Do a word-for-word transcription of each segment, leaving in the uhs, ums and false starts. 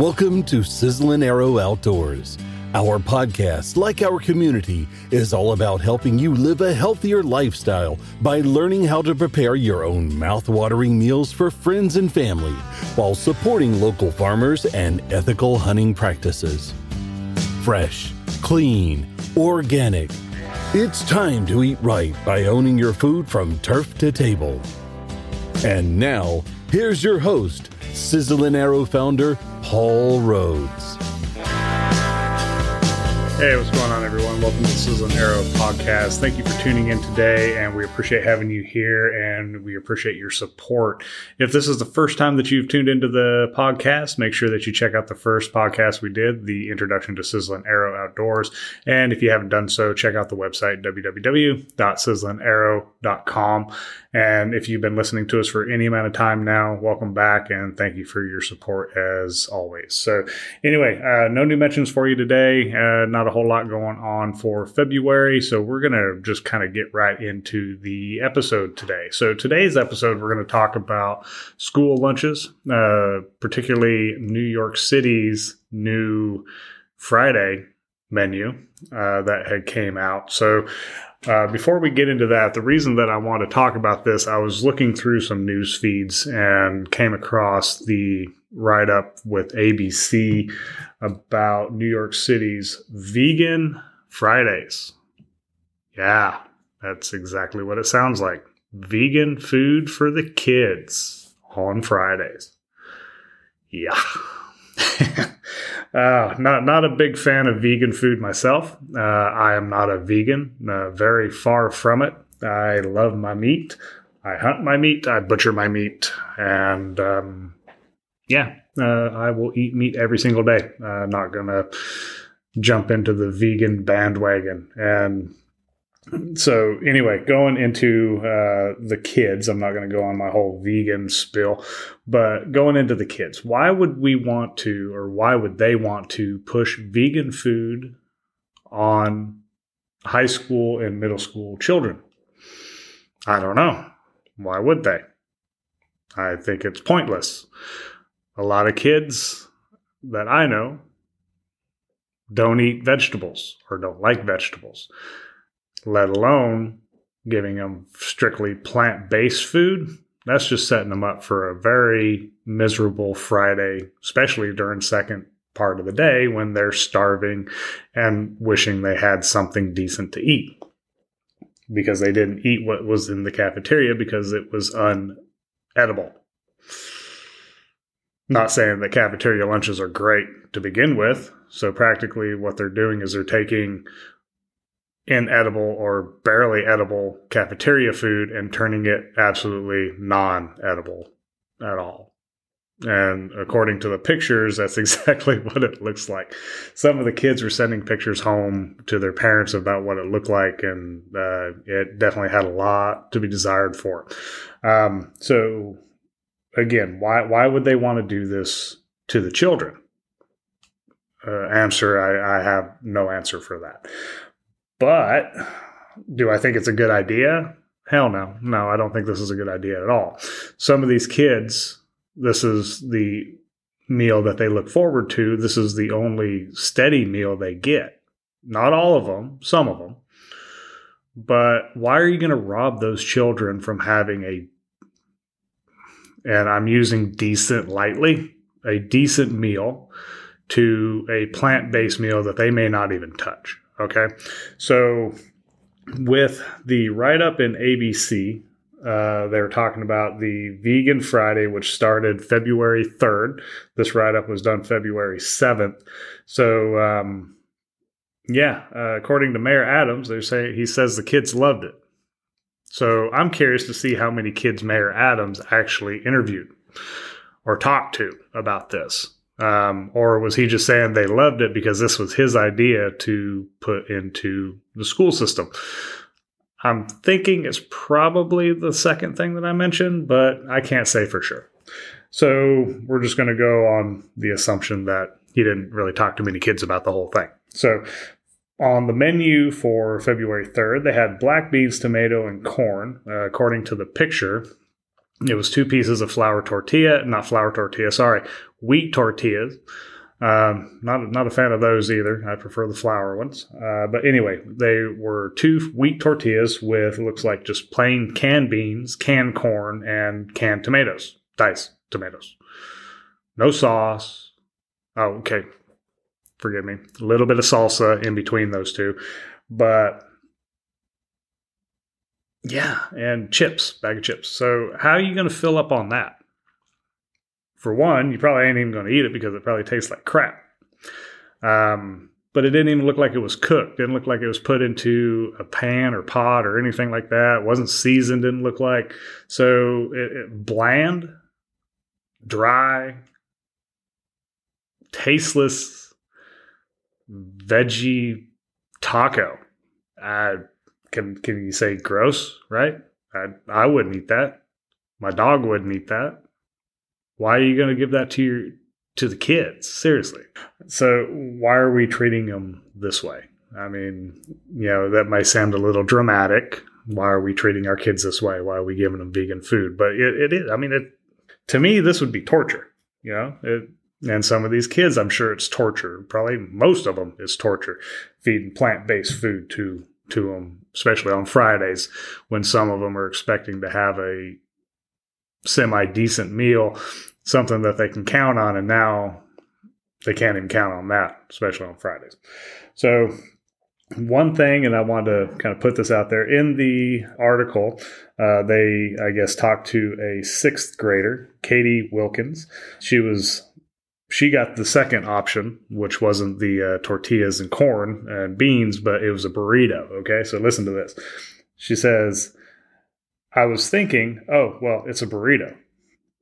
Welcome to Sizzlin' Arrow Outdoors. Our podcast, like our community, is all about helping you live a healthier lifestyle by learning how to prepare your own mouth-watering meals for friends and family while supporting local farmers and ethical hunting practices. Fresh, clean, organic. It's time to eat right by owning your food from turf to table. And now, here's your host, Sizzlin' Arrow founder, Paul Rhodes. Hey, what's going on, everyone? Welcome to Sizzlin' Arrow Podcast. Thank you for tuning in today, and we appreciate having you here, and we appreciate your support. If this is the first time that you've tuned into the podcast, make sure that you check out the first podcast we did, the Introduction to Sizzlin' Arrow Outdoors. And if you haven't done so, check out the website, w w w dot sizzlin arrow dot com. And if you've been listening to us for any amount of time now, welcome back, and thank you for your support as always. So anyway, uh, no new mentions for you today. Uh, not a whole lot going on for February, so we're going to just kind of get right into the episode today. So today's episode, we're going to talk about school lunches, uh, particularly New York City's new Friday menu uh, that had came out. So uh, before we get into that, the reason that I want to talk about this, I was looking through some news feeds and came across the write-up with A B C about New York City's Vegan Fridays. Yeah, that's exactly what it sounds like. Vegan food for the kids on Fridays. Yeah. uh, not not a big fan of vegan food myself. Uh, I am not a vegan. Uh, very far from it. I love my meat. I hunt my meat. I butcher my meat. And um Yeah, uh, I will eat meat every single day. I'm not going to jump into the vegan bandwagon. And so anyway, going into uh, the kids, I'm not going to go on my whole vegan spiel, but going into the kids, why would we want to, or why would they want to push vegan food on high school and middle school children? I don't know. Why would they? I think it's pointless. A lot of kids that I know don't eat vegetables or don't like vegetables, let alone giving them strictly plant-based food. That's just setting them up for a very miserable Friday, especially during second part of the day when they're starving and wishing they had something decent to eat because they didn't eat what was in the cafeteria because it was unedible. Not saying that cafeteria lunches are great to begin with. So practically what they're doing is they're taking inedible or barely edible cafeteria food and turning it absolutely non-edible at all. And according to the pictures, that's exactly what it looks like. Some of the kids were sending pictures home to their parents about what it looked like, and uh, it definitely had a lot to be desired for. Um, so... Again, why why would they want to do this to the children? Uh, answer, I, I have no answer for that. But do I think it's a good idea? Hell no. No, I don't think this is a good idea at all. Some of these kids, this is the meal that they look forward to. This is the only steady meal they get. Not all of them, some of them. But why are you going to rob those children from having a and I'm using decent lightly, a decent meal to a plant-based meal that they may not even touch, okay? So with the write-up in A B C, uh, they were talking about the Vegan Friday, which started February third. This write-up was done February seventh. So, um, yeah, uh, according to Mayor Adams, they say he says the kids loved it. So I'm curious to see how many kids Mayor Adams actually interviewed or talked to about this. Um, or was he just saying they loved it because this was his idea to put into the school system? I'm thinking it's probably the second thing that I mentioned, but I can't say for sure. So we're just going to go on the assumption that he didn't really talk to many kids about the whole thing. So on the menu for February third, they had black beans, tomato, and corn. Uh, according to the picture, It was two pieces of flour tortilla, not flour tortilla, sorry, wheat tortillas. Um, not, not a fan of those either. I prefer the flour ones. Uh, but anyway, they were two wheat tortillas with, it looks like, just plain canned beans, canned corn, and canned tomatoes, diced tomatoes. No sauce. Oh, okay. Forgive me. A little bit of salsa in between those two. But yeah, and chips, bag of chips. So how are you going to fill up on that? For one, you probably ain't even going to eat it because it probably tastes like crap. Um, but it didn't even look like it was cooked. Didn't look like it was put into a pan or pot or anything like that. It wasn't seasoned, didn't look like. So it, it bland, dry, tasteless, veggie taco. I, can can you say gross, right? I, I wouldn't eat that. My dog wouldn't eat that. Why are you going to give that to your to the kids? Seriously. So why are we treating them this way? I mean, you know, that might sound a little dramatic. Why are we treating our kids this way? Why are we giving them vegan food? But it, it is. I mean, it to me, this would be torture. You know, it, and some of these kids, I'm sure it's torture. Probably most of them is torture. Feeding plant-based food to to them, especially on Fridays when some of them are expecting to have a semi-decent meal, something that they can count on, and now they can't even count on that, especially on Fridays. So one thing, and I wanted to kind of put this out there, in the article, uh, they, I guess, talked to a sixth grader, Katie Wilkins. She was she got the second option, which wasn't the uh, tortillas and corn and beans, but it was a burrito, okay? So listen to this. She says, I was thinking, oh, well, it's a burrito.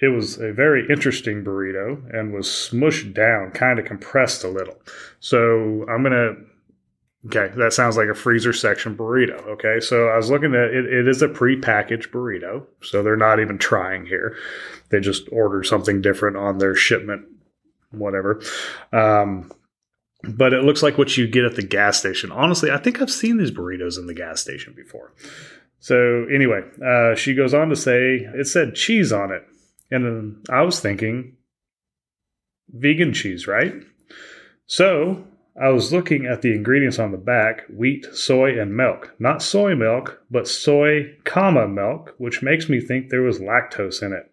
It was a very interesting burrito and was smushed down, kind of compressed a little. So I'm going to, okay, that sounds like a freezer section burrito, okay? So I was looking at it. It is a prepackaged burrito, so they're not even trying here. They just ordered something different on their shipment, whatever. Um, but it looks like what you get at the gas station. Honestly, I think I've seen these burritos in the gas station before. So anyway, uh, she goes on to say, it said cheese on it. And then I was thinking, vegan cheese, right? So I was looking at the ingredients on the back, wheat, soy, and milk. Not soy milk, but soy, comma, milk, which makes me think there was lactose in it.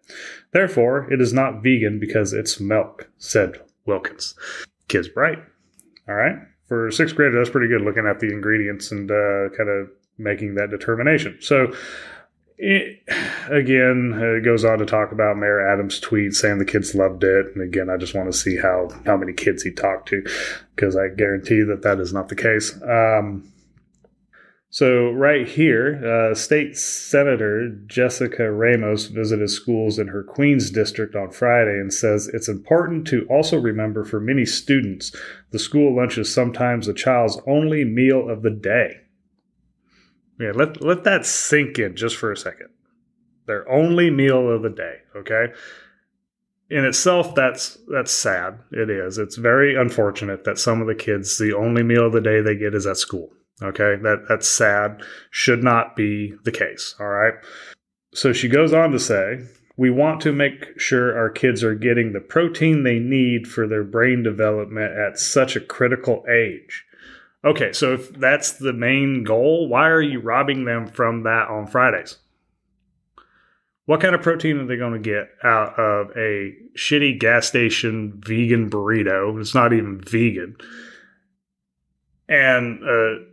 Therefore, it is not vegan because it's milk, said Wilkins. Kid's bright. All right. For sixth grade, that's pretty good looking at the ingredients and uh, kind of making that determination. So it, again, it goes on to talk about Mayor Adams' tweet saying the kids loved it. And again, I just want to see how, how many kids he talked to, because I guarantee that that is not the case. Um, so right here, uh, State Senator Jessica Ramos visited schools in her Queens district on Friday and says it's important to also remember for many students, the school lunch is sometimes a child's only meal of the day. Yeah, let let that sink in just for a second. Their only meal of the day, okay? In itself, that's that's sad. It is. It's very unfortunate that some of the kids, the only meal of the day they get is at school, okay? That that's sad. Should not be the case, all right? So she goes on to say, we want to make sure our kids are getting the protein they need for their brain development at such a critical age. Okay, so if that's the main goal, why are you robbing them from that on Fridays? What kind of protein are they going to get out of a shitty gas station vegan burrito? It's not even vegan. And a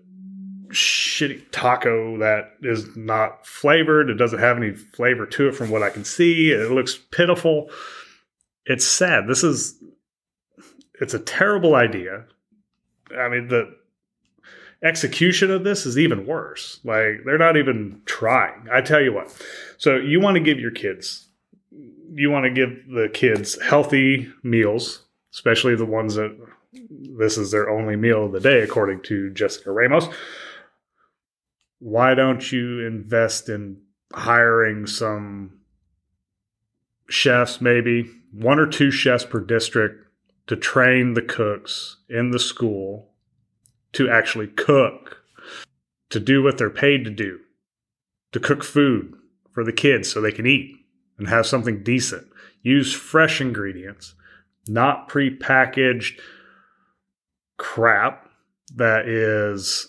shitty taco that is not flavored. It doesn't have any flavor to it from what I can see. It looks pitiful. It's sad. This is, it's a terrible idea. I mean, the execution of this is even worse. Like, they're not even trying. I tell you what. So you want to give your kids, you want to give the kids healthy meals, especially the ones that this is their only meal of the day, according to Jessica Ramos. Why don't you invest in hiring some chefs, maybe one or two chefs per district, to train the cooks in the school to actually cook, to do what they're paid to do, to cook food for the kids so they can eat and have something decent. Use fresh ingredients, not prepackaged crap that is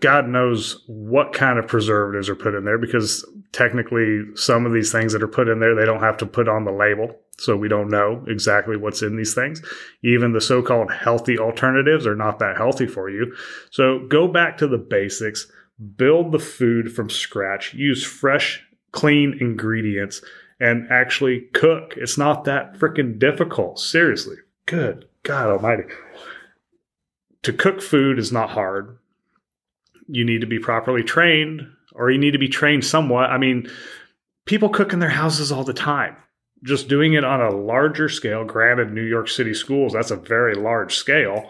God knows what kind of preservatives are put in there, because technically some of these things that are put in there, they don't have to put on the label. So we don't know exactly what's in these things. Even the so-called healthy alternatives are not that healthy for you. So go back to the basics, build the food from scratch, use fresh, clean ingredients, and actually cook. It's not that freaking difficult. Seriously. Good God almighty. To cook food is not hard. You need to be properly trained, or you need to be trained somewhat. I mean, people cook in their houses all the time. Just doing it on a larger scale, granted, New York City schools, that's a very large scale,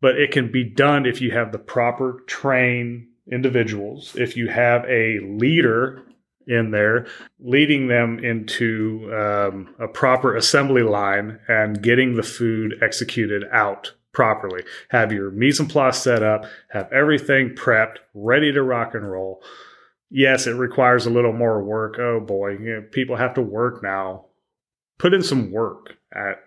but it can be done if you have the proper trained individuals, if you have a leader in there, leading them into um, a proper assembly line and getting the food executed out properly. Have your mise en place set up, have everything prepped, ready to rock and roll. Yes, it requires a little more work. Oh boy, you know, people have to work now. Put in some work at,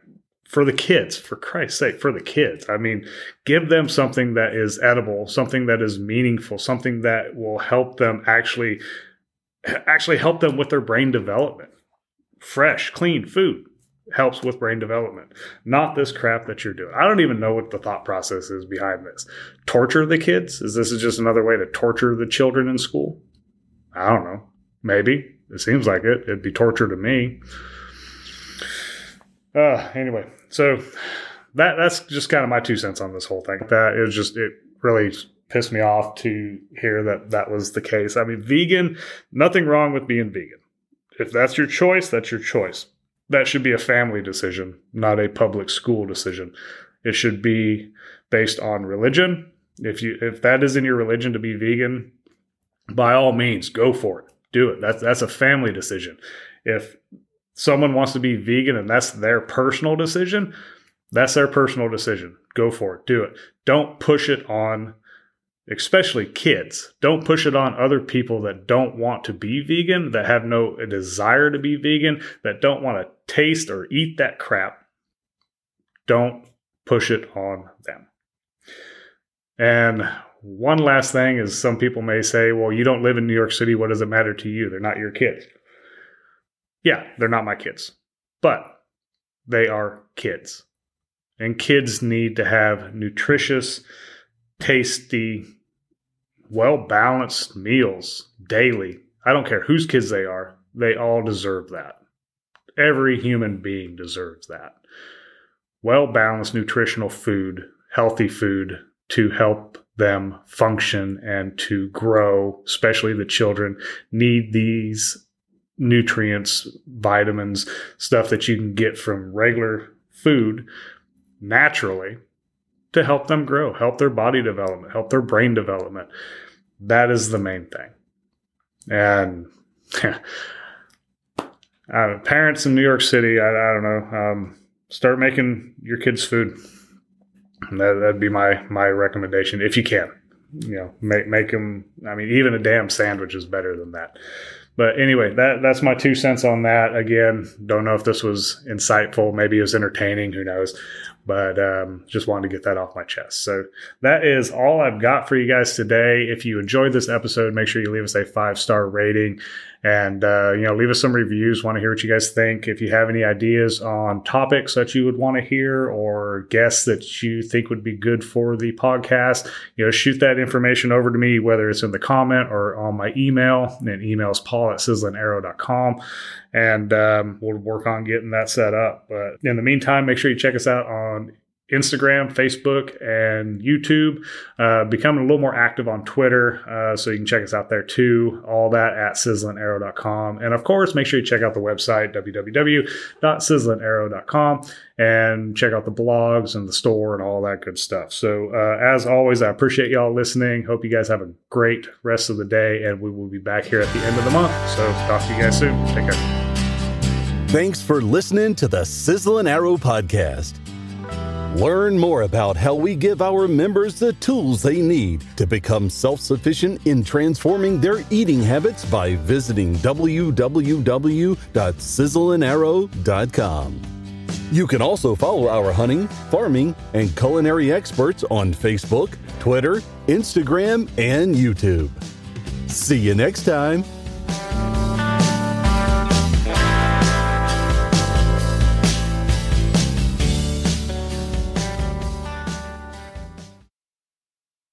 for the kids, for Christ's sake, for the kids. I mean, give them something that is edible, something that is meaningful, something that will help them actually, actually help them with their brain development. Fresh, clean food helps with brain development, not this crap that you're doing. I don't even know what the thought process is behind this. Torture the kids? Is this just another way to torture the children in school? I don't know. Maybe. It seems like it. It'd be torture to me. Uh, anyway, so that that's just kind of my two cents on this whole thing. That is just, it really pissed me off to hear that that was the case. I mean, vegan, nothing wrong with being vegan. If that's your choice, that's your choice. That should be a family decision, not a public school decision. It should be based on religion. If you if that is in your religion to be vegan, by all means, go for it. Do it. That's that's a family decision. If someone wants to be vegan and that's their personal decision, that's their personal decision. Go for it. Do it. Don't push it on, especially kids. Don't push it on other people that don't want to be vegan, that have no desire to be vegan, that don't want to taste or eat that crap. Don't push it on them. And one last thing is, some people may say, well, you don't live in New York City. What does it matter to you? They're not your kids. Yeah, they're not my kids, but they are kids. And kids need to have nutritious, tasty, well-balanced meals daily. I don't care whose kids they are. They all deserve that. Every human being deserves that. Well-balanced, nutritional food, healthy food to help them function and to grow, especially the children, need these nutrients, vitamins, stuff that you can get from regular food naturally to help them grow, help their body development, help their brain development. That is the main thing. And uh, parents in New York City, I, I don't know, um, start making your kids food. That, that'd be my my recommendation if you can. You know, make make them. I mean, even a damn sandwich is better than that. But anyway, that that's my two cents on that. Again, don't know if this was insightful. Maybe it was entertaining. Who knows? But um, just wanted to get that off my chest. So that is all I've got for you guys today. If you enjoyed this episode, make sure you leave us a five-star rating and, uh, you know, leave us some reviews. Want to hear what you guys think. If you have any ideas on topics that you would want to hear or guests that you think would be good for the podcast, you know, shoot that information over to me, whether it's in the comment or on my email. And email is paul at sizzlin arrow dot com. And um, we'll work on getting that set up. But in the meantime, make sure you check us out on Instagram, Facebook, and YouTube. Uh, becoming a little more active on Twitter, uh, so you can check us out there too. All that at sizzlin arrow dot com. And of course, make sure you check out the website, w w w dot sizzlin arrow dot com, and check out the blogs and the store and all that good stuff. So uh, as always, I appreciate y'all listening. Hope you guys have a great rest of the day, and we will be back here at the end of the month. So talk to you guys soon. Take care. Thanks for listening to the Sizzlin' Arrow Podcast. Learn more about how we give our members the tools they need to become self-sufficient in transforming their eating habits by visiting w w w dot sizzlin arrow dot com. You can also follow our hunting, farming, and culinary experts on Facebook, Twitter, Instagram, and YouTube. See you next time.